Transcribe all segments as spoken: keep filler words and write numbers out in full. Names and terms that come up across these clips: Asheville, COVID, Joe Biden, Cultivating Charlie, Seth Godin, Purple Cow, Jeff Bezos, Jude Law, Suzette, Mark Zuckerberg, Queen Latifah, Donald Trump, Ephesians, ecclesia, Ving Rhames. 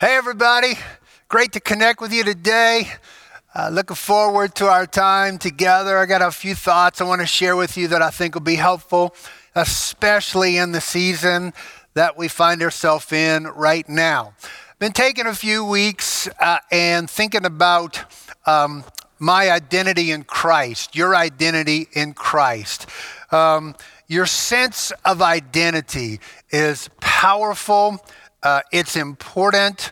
Hey, everybody. Great to connect with you today. Uh, looking forward to our time together. I got a few thoughts I want to share with you that I think will be helpful, especially in the season that we find ourselves in right now. Been taking a few weeks uh, and thinking about um, my identity in Christ, your identity in Christ. Um, your sense of identity is powerful. Uh, it's important.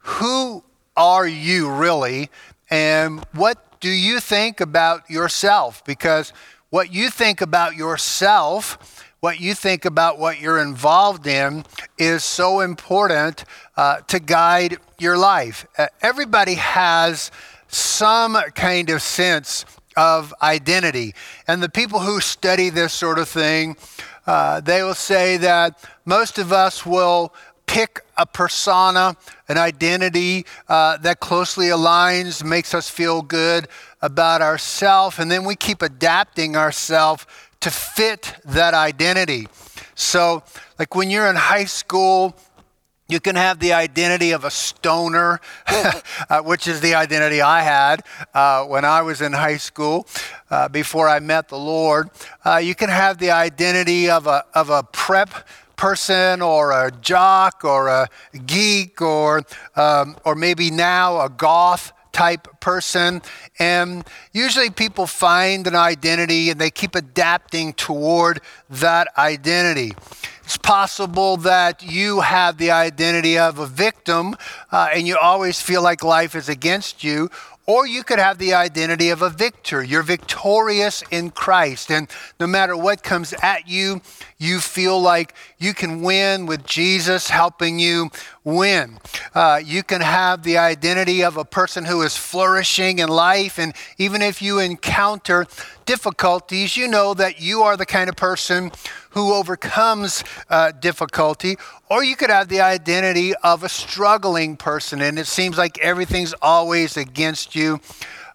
Who are you really? And what do you think about yourself? Because what you think about yourself, what you think about what you're involved in is so important uh, to guide your life. Uh, everybody has some kind of sense of identity. And the people who study this sort of thing, uh, they will say that most of us will pick a persona, an identity uh, that closely aligns, makes us feel good about ourselves, and then we keep adapting ourselves to fit that identity. So, like when you're in high school, you can have the identity of a stoner, uh, which is the identity I had uh, when I was in high school uh, before I met the Lord. Uh, you can have the identity of a of a prep person or a jock or a geek or um, or maybe now a goth type person. And usually people find an identity and they keep adapting toward that identity. It's possible that you have the identity of a victim uh, and you always feel like life is against you. Or you could have the identity of a victor. You're victorious in Christ. And no matter what comes at you, you feel like you can win with Jesus helping you win. Uh, you can have the identity of a person who is flourishing in life. And even if you encounter difficulties, you know that you are the kind of person who overcomes uh, difficulty. Or you could have the identity of a struggling person, and it seems like everything's always against you.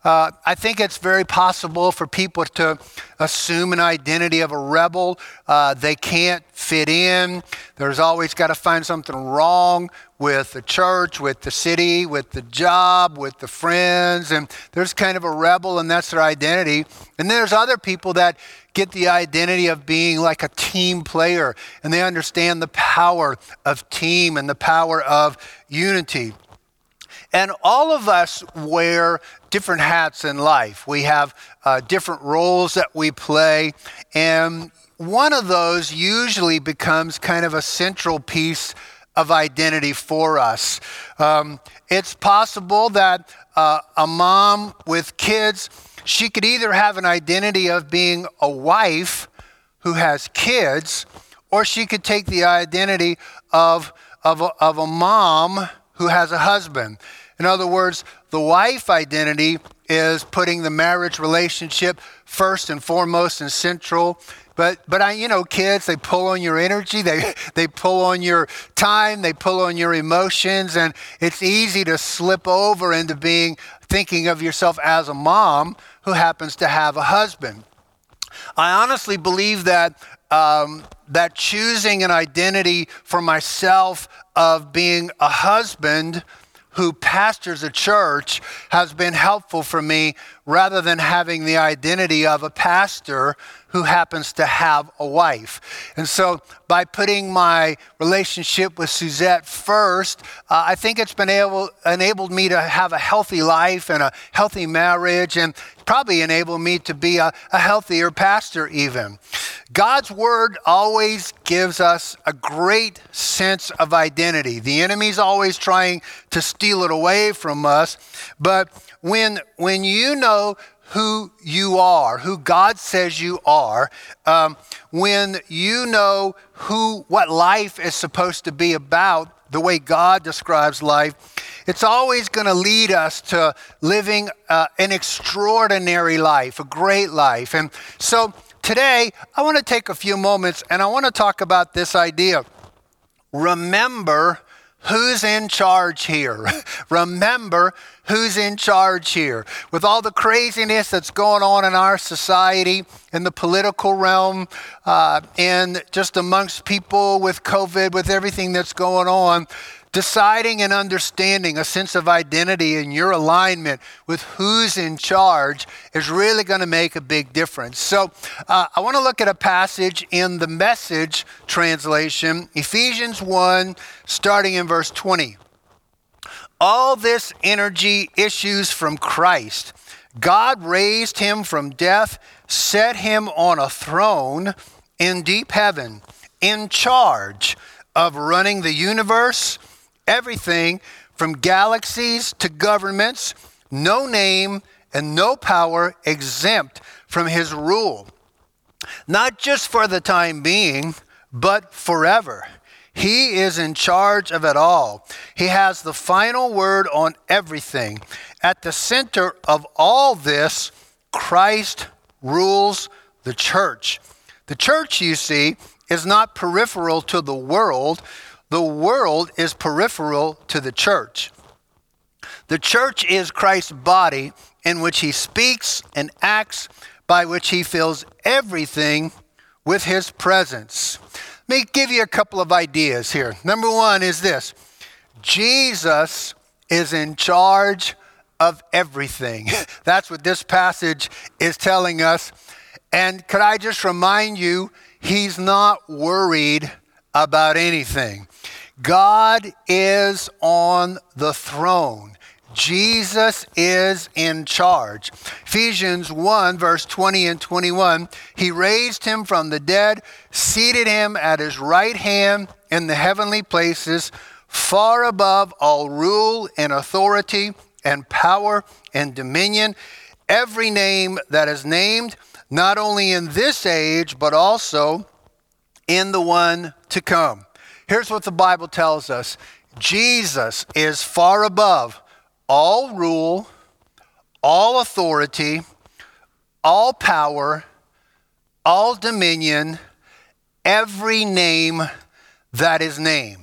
Uh, I think it's very possible for people to assume an identity of a rebel. Uh, they can't fit in. There's always got to find something wrong with the church, with the city, with the job, with the friends. And there's kind of a rebel, and that's their identity. And there's other people that get the identity of being like a team player, and they understand the power of team and the power of unity. And all of us wear different hats in life. We have uh, different roles that we play. And one of those usually becomes kind of a central piece of identity for us. Um, it's possible that uh, a mom with kids, she could either have an identity of being a wife who has kids, or she could take the identity of, of, a, of a mom who has a husband. In other words, the wife identity is putting the marriage relationship first and foremost and central. But but I you know, kids, they pull on your energy, they they pull on your time, they pull on your emotions, and it's easy to slip over into being thinking of yourself as a mom who happens to have a husband. I honestly believe that um, that choosing an identity for myself of being a husband who pastors a church has been helpful for me rather than having the identity of a pastor who happens to have a wife. And so by putting my relationship with Suzette first, uh, I think it's been able enabled me to have a healthy life and a healthy marriage, and probably enabled me to be a, a healthier pastor even. God's word always gives us a great sense of identity. The enemy's always trying to steal it away from us. But when when you know who you are, who God says you are, um, when you know who what life is supposed to be about, the way God describes life, it's always going to lead us to living uh, an extraordinary life, a great life. And so today, I want to take a few moments and I want to talk about this idea. Remember who's in charge here. Remember who's in charge here. With all the craziness that's going on in our society, in the political realm, uh, and just amongst people with COVID, with everything that's going on, Deciding and understanding a sense of identity and your alignment with who's in charge is really going to make a big difference. So uh, I want to look at a passage in the Message translation, Ephesians one, starting in verse twenty. All this energy issues from Christ. God raised him from death, set him on a throne in deep heaven, in charge of running the universe, everything from galaxies to governments, no name and no power exempt from his rule. Not just for the time being, but forever. He is in charge of it all. He has the final word on everything. At the center of all this, Christ rules the church. The church, you see, is not peripheral to the world. The world is peripheral to the church. The church is Christ's body in which he speaks and acts, by which he fills everything with his presence. Let me give you a couple of ideas here. Number one is this: Jesus is in charge of everything. That's what this passage is telling us. And could I just remind you, he's not worried about anything. God is on the throne. Jesus is in charge. Ephesians one, verse twenty and twenty-one, he raised him from the dead, seated him at his right hand in the heavenly places, far above all rule and authority and power and dominion, every name that is named, not only in this age, but also in the one to come. Here's what the Bible tells us. Jesus is far above all rule, all authority, all power, all dominion, every name that is named.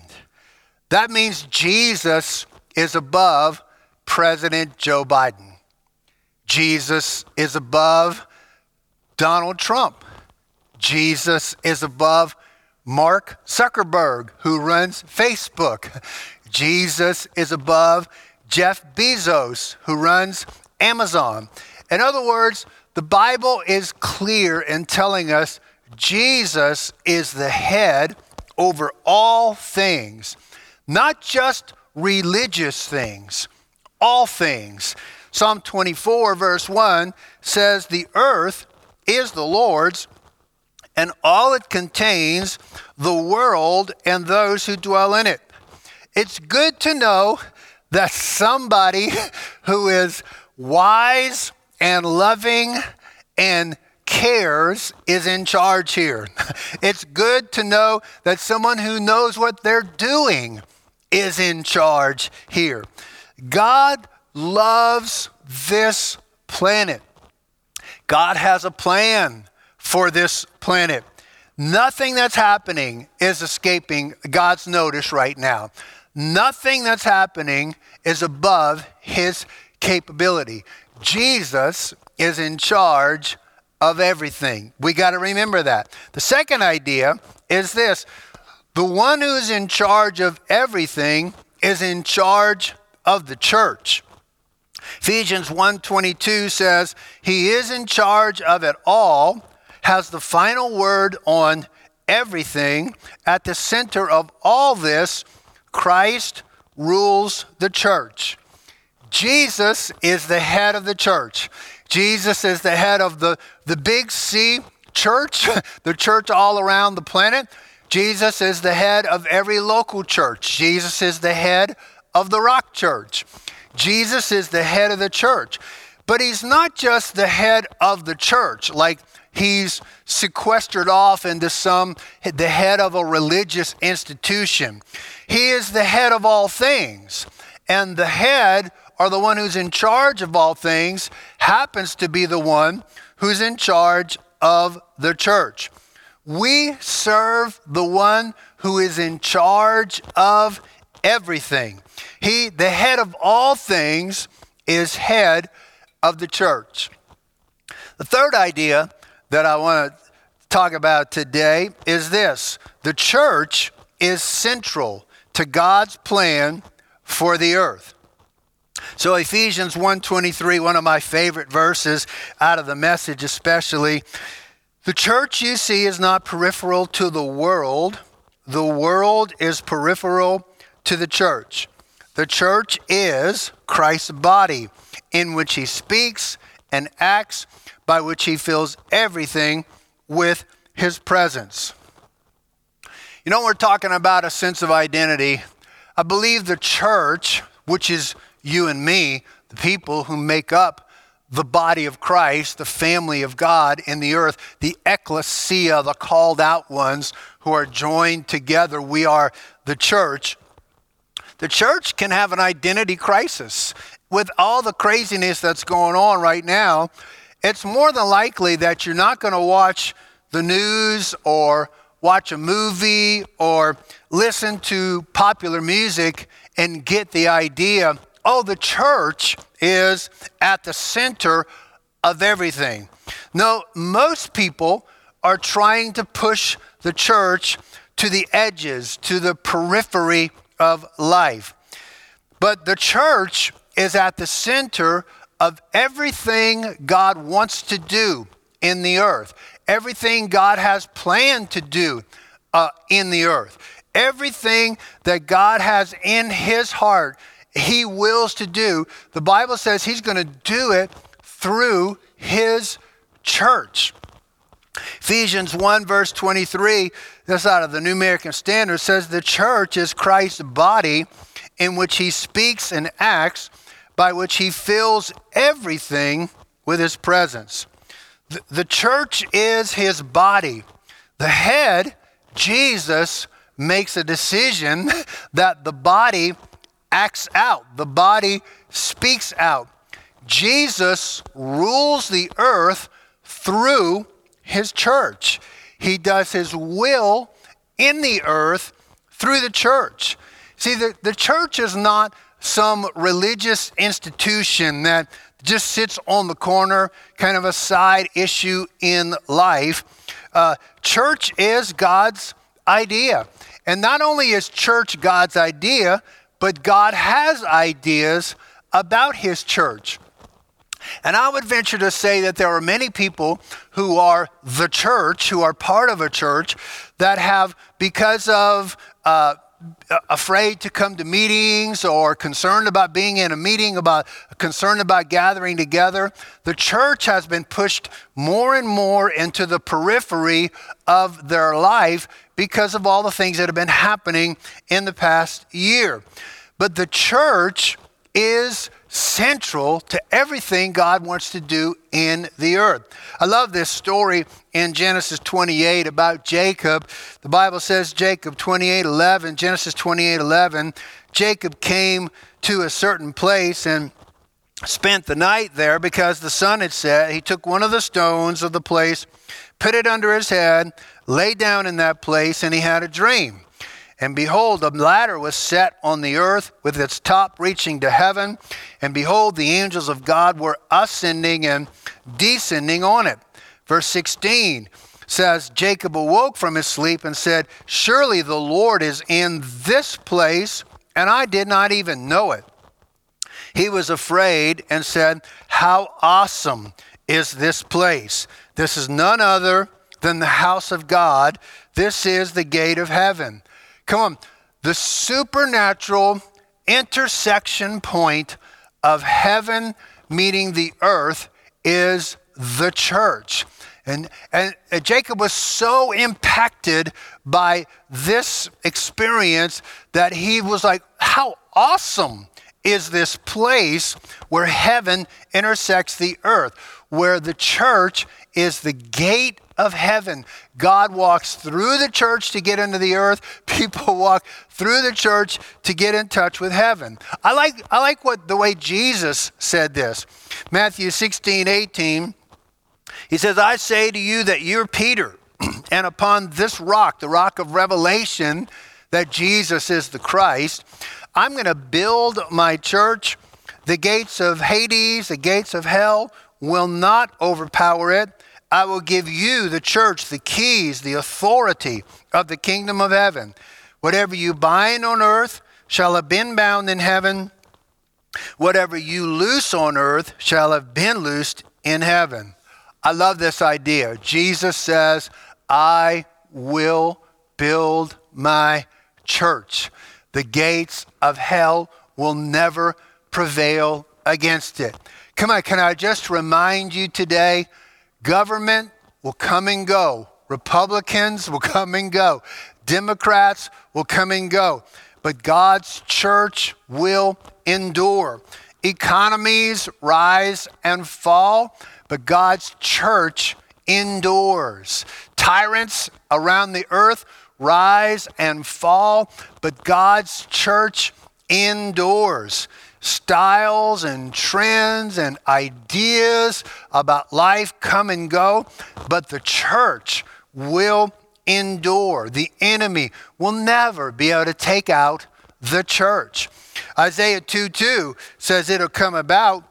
That means Jesus is above President Joe Biden. Jesus is above Donald Trump. Jesus is above Mark Zuckerberg, who runs Facebook. Jesus is above Jeff Bezos, who runs Amazon. In other words, the Bible is clear in telling us Jesus is the head over all things, not just religious things, all things. Psalm twenty-four, verse one says, "The earth is the Lord's, and all it contains, the world and those who dwell in it." It's good to know that somebody who is wise and loving and cares is in charge here. It's good to know that someone who knows what they're doing is in charge here. God loves this planet. God has a plan for this planet. Nothing that's happening is escaping God's notice right now. Nothing that's happening is above his capability. Jesus is in charge of everything. We got to remember that. The second idea is this: the one who is in charge of everything is in charge of the church. Ephesians one twenty-two says, he is in charge of it all, has the final word on everything. At the center of all this, Christ rules the church. Jesus is the head of the church. Jesus is the head of the, the big C church, the church all around the planet. Jesus is the head of every local church. Jesus is the head of the Rock Church. Jesus is the head of the church. But he's not just the head of the church, like he's sequestered off into some, the head of a religious institution. He is the head of all things. And the head, or the one who's in charge of all things, happens to be the one who's in charge of the church. We serve the one who is in charge of everything. He, the head of all things, is head of the church. The third idea that I want to talk about today is this: the church is central to God's plan for the earth. So Ephesians one twenty-three, one of my favorite verses out of the Message especially. The church, you see, is not peripheral to the world. The world is peripheral to the church. The church is Christ's body, in which he speaks and acts, by which he fills everything with his presence. You know, we're talking about a sense of identity. I believe the church, which is you and me, the people who make up the body of Christ, the family of God in the earth, the ecclesia, the called out ones who are joined together. We are the church. The church can have an identity crisis. With all the craziness that's going on right now, it's more than likely that you're not going to watch the news or watch a movie or listen to popular music and get the idea, oh, the church is at the center of everything. No, most people are trying to push the church to the edges, to the periphery of life. But the church is at the center of everything God wants to do in the earth, everything God has planned to do uh, in the earth, everything that God has in his heart he wills to do. The Bible says he's going to do it through his church. Ephesians one verse twenty-three, that's out of the New American Standard, says the church is Christ's body, in which he speaks and acts, by which he fills everything with his presence. The, the church is his body. The head, Jesus, makes a decision that the body acts out. The body speaks out. Jesus rules the earth through his church. He does his will in the earth through the church. See, the, the church is not some religious institution that just sits on the corner, kind of a side issue in life. Uh, church is God's idea. And not only is church God's idea, but God has ideas about his church. And I would venture to say that there are many people who are the church, who are part of a church, that have, because of uh, afraid to come to meetings or concerned about being in a meeting, about concerned about gathering together, the church has been pushed more and more into the periphery of their life because of all the things that have been happening in the past year. But the church is central to everything God wants to do in the earth. I love this story in Genesis twenty-eight about Jacob. The Bible says, Jacob twenty-eight eleven, Genesis twenty-eight eleven, Jacob came to a certain place and spent the night there because the sun had set. He took one of the stones of the place, put it under his head, lay down in that place, and he had a dream. And behold, a ladder was set on the earth with its top reaching to heaven. And behold, the angels of God were ascending and descending on it. Verse sixteen says, Jacob awoke from his sleep and said, surely the Lord is in this place, and I did not even know it. He was afraid and said, how awesome is this place? This is none other than the house of God. This is the gate of heaven. Come on, the supernatural intersection point of heaven meeting the earth is the church. And, and Jacob was so impacted by this experience that he was like, how awesome is this place where heaven intersects the earth, where the church is the gate of heaven. God walks through the church to get into the earth. People walk through the church to get in touch with heaven. I like I like what the way Jesus said this. Matthew sixteen eighteen, he says, I say to you that you're Peter, and upon this rock, the rock of revelation, that Jesus is the Christ, I'm going to build my church. The gates of Hades, the gates of hell will not overpower it. I will give you, the church, the keys, the authority of the kingdom of heaven. Whatever you bind on earth shall have been bound in heaven. Whatever you loose on earth shall have been loosed in heaven. I love this idea. Jesus says, I will build my church. The gates of hell will never prevail against it. Come on, can I just remind you today, government will come and go. Republicans will come and go. Democrats will come and go. But God's church will endure. Economies rise and fall, but God's church endures. Tyrants around the earth rise and fall, but God's church endures. Styles and trends and ideas about life come and go, but the church will endure. The enemy will never be able to take out the church. Isaiah two two says it'll come about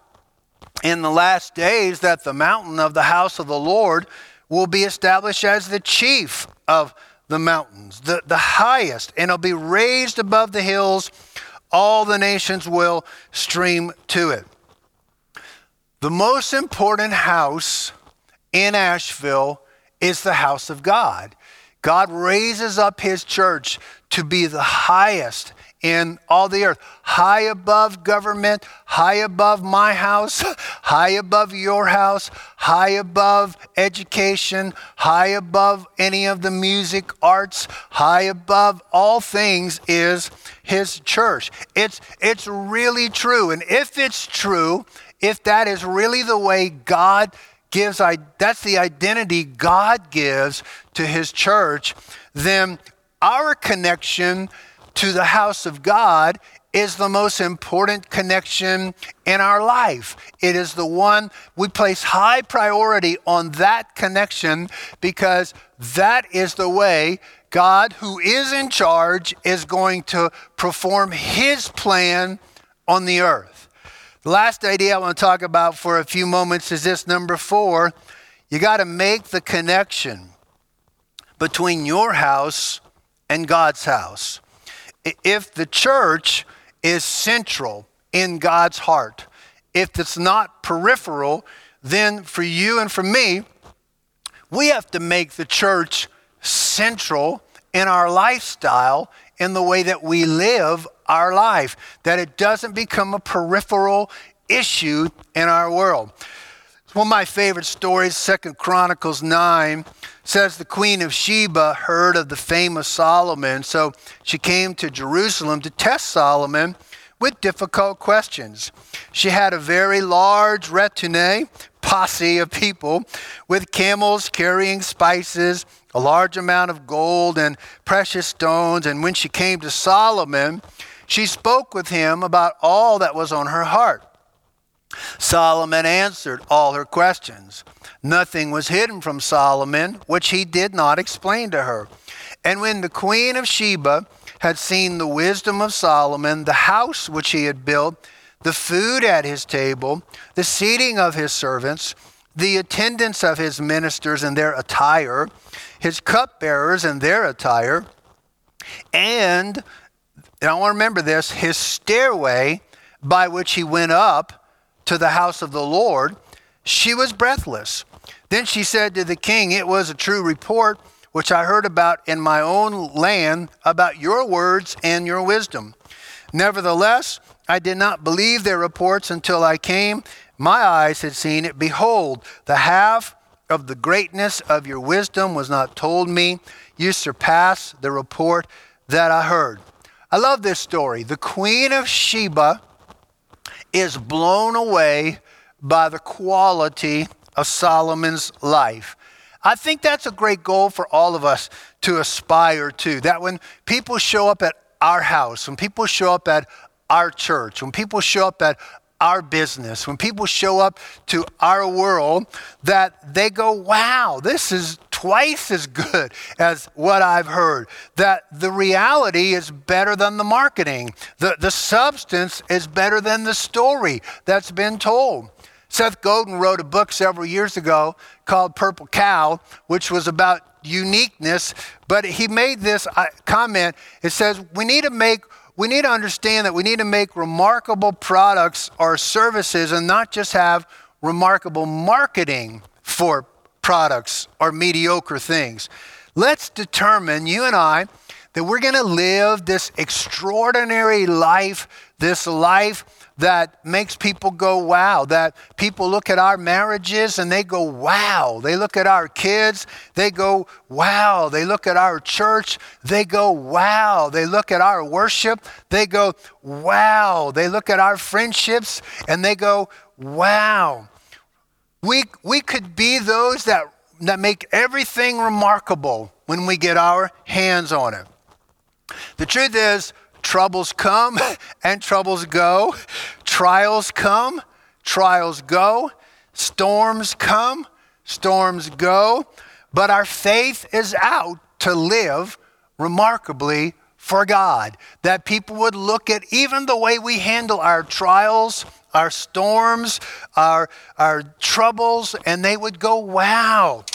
in the last days that the mountain of the house of the Lord will be established as the chief of the mountains, the, the highest, and it'll be raised above the hills. All the nations will stream to it. The most important house in Asheville is the house of God. God raises up his church to be the highest in all the earth, high above government, high above my house, high above your house, high above education, high above any of the music arts, high above all things is his church. It's, it's really true. And if it's true, if that is really the way God gives, that's the identity God gives to his church, then our connection to the house of God is the most important connection in our life. It is the one we place high priority on, that connection, because that is the way God, who is in charge, is going to perform his plan on the earth. The last idea I want to talk about for a few moments is this, number four. You got to make the connection between your house and God's house. If the church is central in God's heart, if it's not peripheral, then for you and for me, we have to make the church central in our lifestyle, in the way that we live our life, that it doesn't become a peripheral issue in our world. One of my favorite stories, Second Chronicles nine, says the Queen of Sheba heard of the fame of Solomon, so she came to Jerusalem to test Solomon with difficult questions. She had a very large retinue, posse of people, with camels carrying spices, a large amount of gold and precious stones. And when she came to Solomon, she spoke with him about all that was on her heart. Solomon answered all her questions. Nothing was hidden from Solomon, which he did not explain to her. And when the Queen of Sheba had seen the wisdom of Solomon, the house which he had built, the food at his table, the seating of his servants, the attendance of his ministers and their attire, his cupbearers and their attire, and, and I want to remember this, his stairway by which he went up to the house of the Lord, she was breathless. Then she said to the king, it was a true report which I heard about in my own land about your words and your wisdom. Nevertheless, I did not believe their reports until I came. My eyes had seen it. Behold, the half of the greatness of your wisdom was not told me. You surpass the report that I heard. I love this story. The Queen of Sheba is blown away by the quality of Solomon's life. I think that's a great goal for all of us to aspire to, that when people show up at our house, when people show up at our church, when people show up at our business, when people show up to our world, that they go, wow, this is twice as good as what I've heard, that the reality is better than the marketing, the, the substance is better than the story that's been told. Seth Godin wrote a book several years ago called Purple Cow, which was about uniqueness, but he made this comment. It says, we need to make, we need to understand that we need to make remarkable products or services and not just have remarkable marketing for products or mediocre things. Let's determine, you and I, that we're going to live this extraordinary life, this life that makes people go, wow, that people look at our marriages and they go, wow. They look at our kids, they go, wow. They look at our church, they go, wow. They look at our worship, they go, wow. They look at our friendships and they go, wow. We we could be those that, that make everything remarkable when we get our hands on it. The truth is, troubles come and troubles go. Trials come, trials go. Storms come, storms go. But our faith is out to live remarkably for God. That people would look at even the way we handle our trials, our storms, our our troubles, and they would go, wow.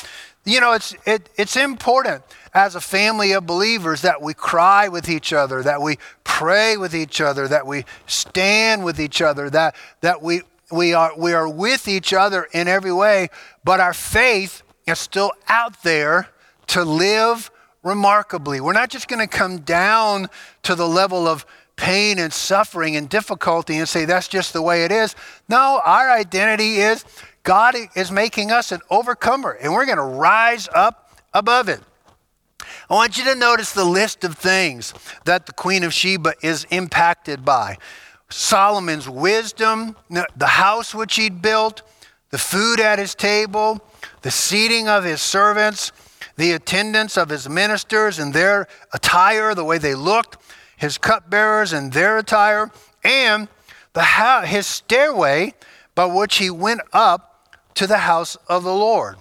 You know, it's it, it's important as a family of believers that we cry with each other, that we pray with each other, that we stand with each other, that that we we are we are with each other in every way, but our faith is still out there to live remarkably. We're not just going to come down to the level of pain and suffering and difficulty and say that's just the way it is. No, our identity is God is making us an overcomer, and we're going to rise up above it. I want you to notice the list of things that the Queen of Sheba is impacted by. Solomon's wisdom, the house which he'd built, the food at his table, the seating of his servants, the attendance of his ministers and their attire, the way they looked, his cupbearers and their attire, and the house, his stairway by which he went up to the house of the Lord.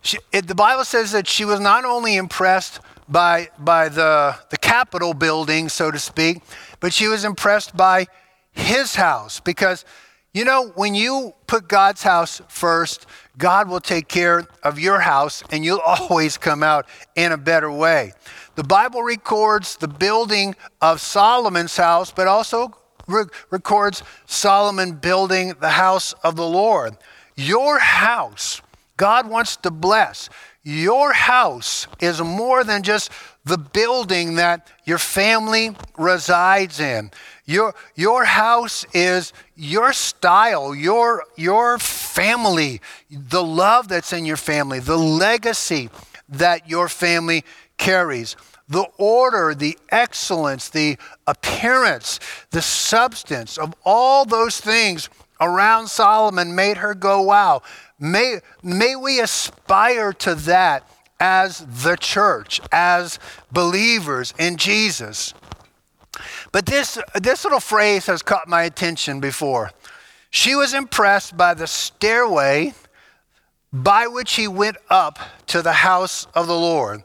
She, it, the Bible says that she was not only impressed by by the, the Capitol building, so to speak, but she was impressed by his house. Because, you know, when you put God's house first, God will take care of your house and you'll always come out in a better way. The Bible records the building of Solomon's house, but also records Solomon building the house of the Lord. Your house, God wants to bless. Your house is more than just the building that your family resides in. Your your house is your style, your your family, the love that's in your family, the legacy that your family carries. The order, the excellence, the appearance, the substance of all those things around Solomon made her go, wow. May, may we aspire to that as the church, as believers in Jesus. But this, this little phrase has caught my attention before. She was impressed by the stairway by which he went up to the house of the Lord.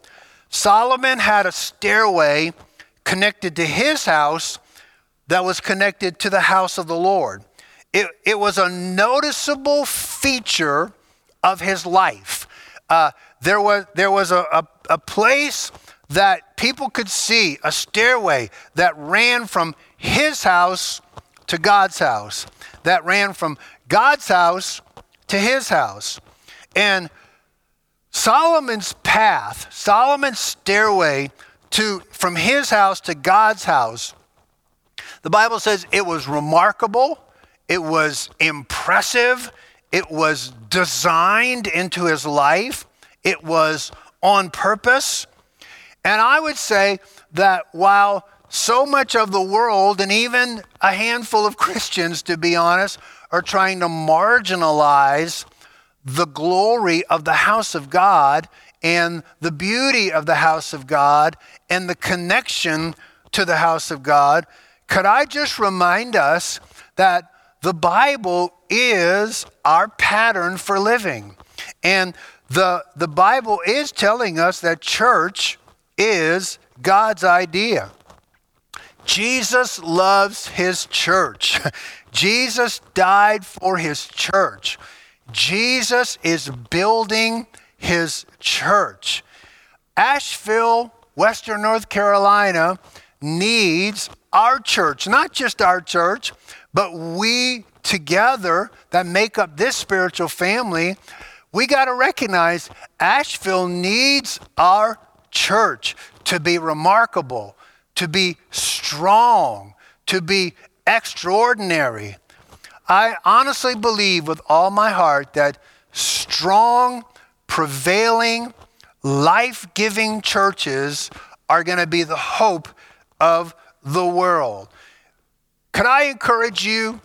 Solomon had a stairway connected to his house that was connected to the house of the Lord. It, it was a noticeable feature of his life. Uh, there was, there was a, a, a place that people could see, a stairway that ran from his house to God's house, that ran from God's house to his house. And Solomon's path, Solomon's stairway to from his house to God's house, the Bible says it was remarkable, it was impressive, it was designed into his life, it was on purpose. And I would say that while so much of the world, and even a handful of Christians, to be honest, are trying to marginalize the glory of the house of God and the beauty of the house of God and the connection to the house of God, could I just remind us that the Bible is our pattern for living. And the, the Bible is telling us that church is God's idea. Jesus loves his church. Jesus died for his church. Jesus is building his church. Asheville, Western North Carolina needs our church, not just our church, but we together that make up this spiritual family. We got to recognize Asheville needs our church to be remarkable, to be strong, to be extraordinary. I honestly believe with all my heart that strong, prevailing, life-giving churches are going to be the hope of the world. Could I encourage you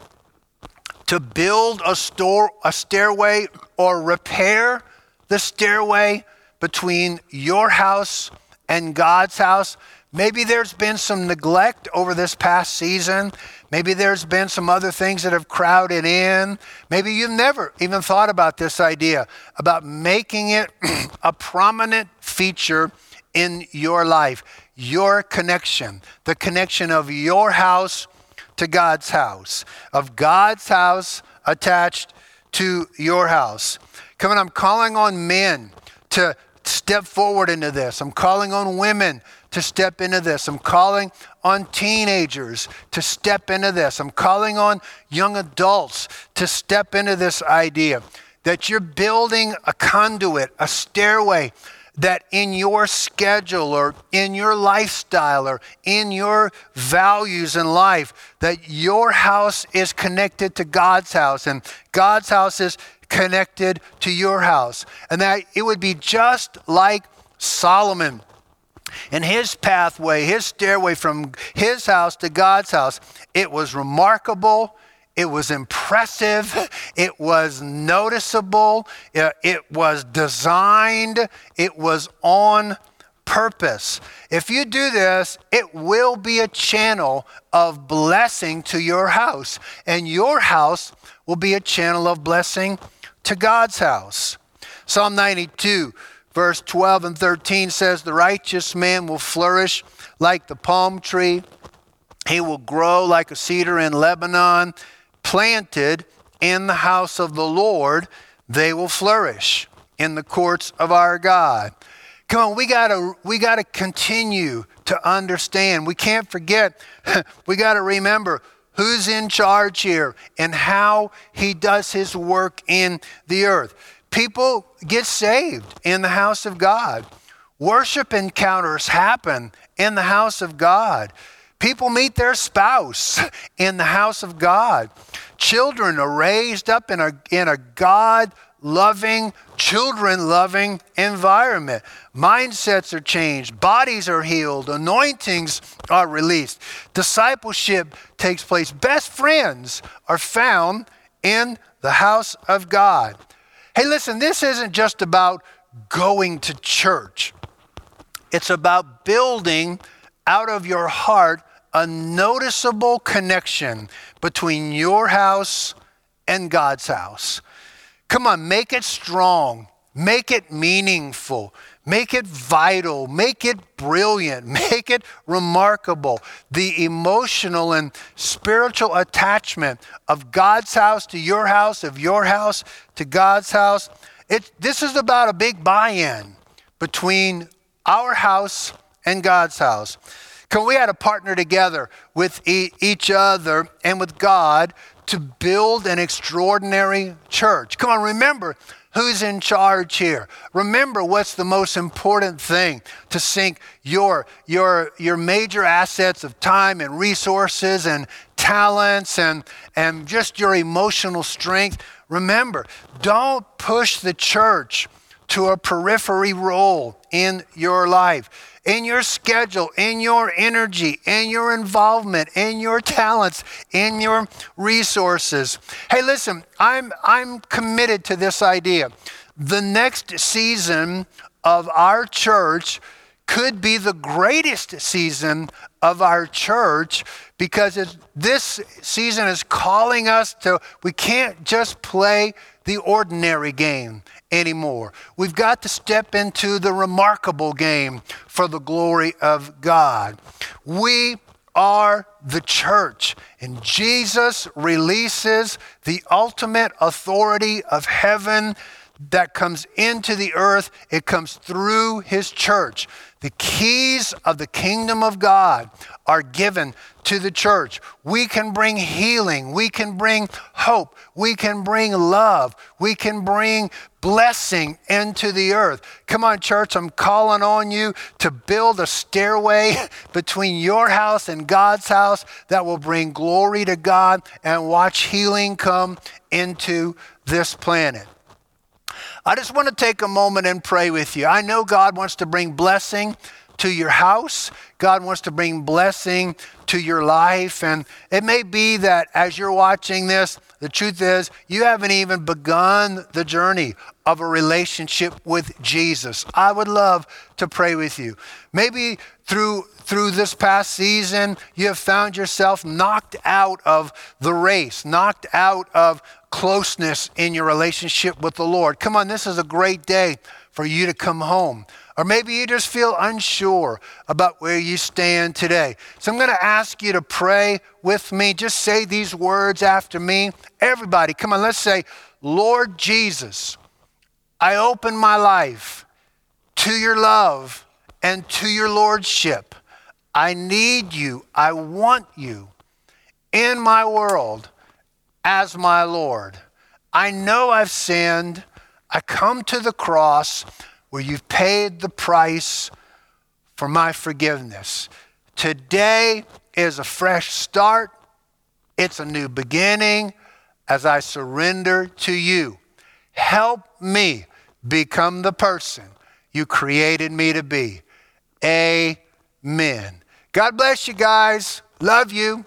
to build a store, a stairway, or repair the stairway between your house and God's house? Maybe there's been some neglect over this past season. Maybe there's been some other things that have crowded in. Maybe you've never even thought about this idea, about making it a prominent feature in your life, your connection, the connection of your house to God's house, of God's house attached to your house. Come on, I'm calling on men to step forward into this. I'm calling on women to step into this. I'm calling on teenagers to step into this. I'm calling on young adults to step into this idea that you're building a conduit, a stairway, that in your schedule or in your lifestyle or in your values in life, that your house is connected to God's house and God's house is connected to your house. And that it would be just like Solomon and his pathway, his stairway from his house to God's house. It was remarkable. It was impressive, it was noticeable, it was designed, it was on purpose. If you do this, it will be a channel of blessing to your house, and your house will be a channel of blessing to God's house. Psalm ninety-two, verse twelve and thirteen says, "The righteous man will flourish like the palm tree. He will grow like a cedar in Lebanon. Planted in the house of the Lord, they will flourish in the courts of our God." Come on, we gotta we gotta continue to understand. We can't forget. We gotta remember who's in charge here and how he does his work in the earth. People get saved in the house of God. Worship encounters happen in the house of God. People meet their spouse in the house of God. Children are raised up in a, in a God-loving, children-loving environment. Mindsets are changed. Bodies are healed. Anointings are released. Discipleship takes place. Best friends are found in the house of God. Hey, listen, this isn't just about going to church. It's about building out of your heart a noticeable connection between your house and God's house. Come on, make it strong, make it meaningful, make it vital, make it brilliant, make it remarkable. The emotional and spiritual attachment of God's house to your house, of your house to God's house. It, this is about a big buy-in between our house and God's house. Can we had to partner together with e- each other and with God to build an extraordinary church? Come on, remember who's in charge here. Remember what's the most important thing to sink your, your, your major assets of time and resources and talents and, and just your emotional strength. Remember, don't push the church to a periphery role in your life, in your schedule, in your energy, in your involvement, in your talents, in your resources. Hey, listen, I'm I'm committed to this idea. The next season of our church could be the greatest season of our church because it's, this season is calling us to, we can't just play the ordinary game anymore. We've got to step into the remarkable game for the glory of God. We are the church. And Jesus releases the ultimate authority of heaven that comes into the earth. It comes through his church. The keys of the kingdom of God are given to the church. We can bring healing. We can bring hope. We can bring love. We can bring blessing into the earth. Come on, church, I'm calling on you to build a stairway between your house and God's house that will bring glory to God, and watch healing come into this planet. I just want to take a moment and pray with you. I know God wants to bring blessing to your house. God wants to bring blessing to your life. And it may be that as you're watching this, the truth is you haven't even begun the journey of a relationship with Jesus. I would love to pray with you. Maybe through through this past season, you have found yourself knocked out of the race, knocked out of closeness in your relationship with the Lord. Come on, this is a great day for you to come home. Or maybe you just feel unsure about where you stand today. So I'm going to ask you to pray with me. Just say these words after me. Everybody, come on, let's say, Lord Jesus, I open my life to your love and to your lordship. I need you. I want you in my world as my Lord. I know I've sinned. I come to the cross where you've paid the price for my forgiveness. Today is a fresh start. It's a new beginning as I surrender to you. Help me become the person you created me to be. Amen. God bless you guys. Love you.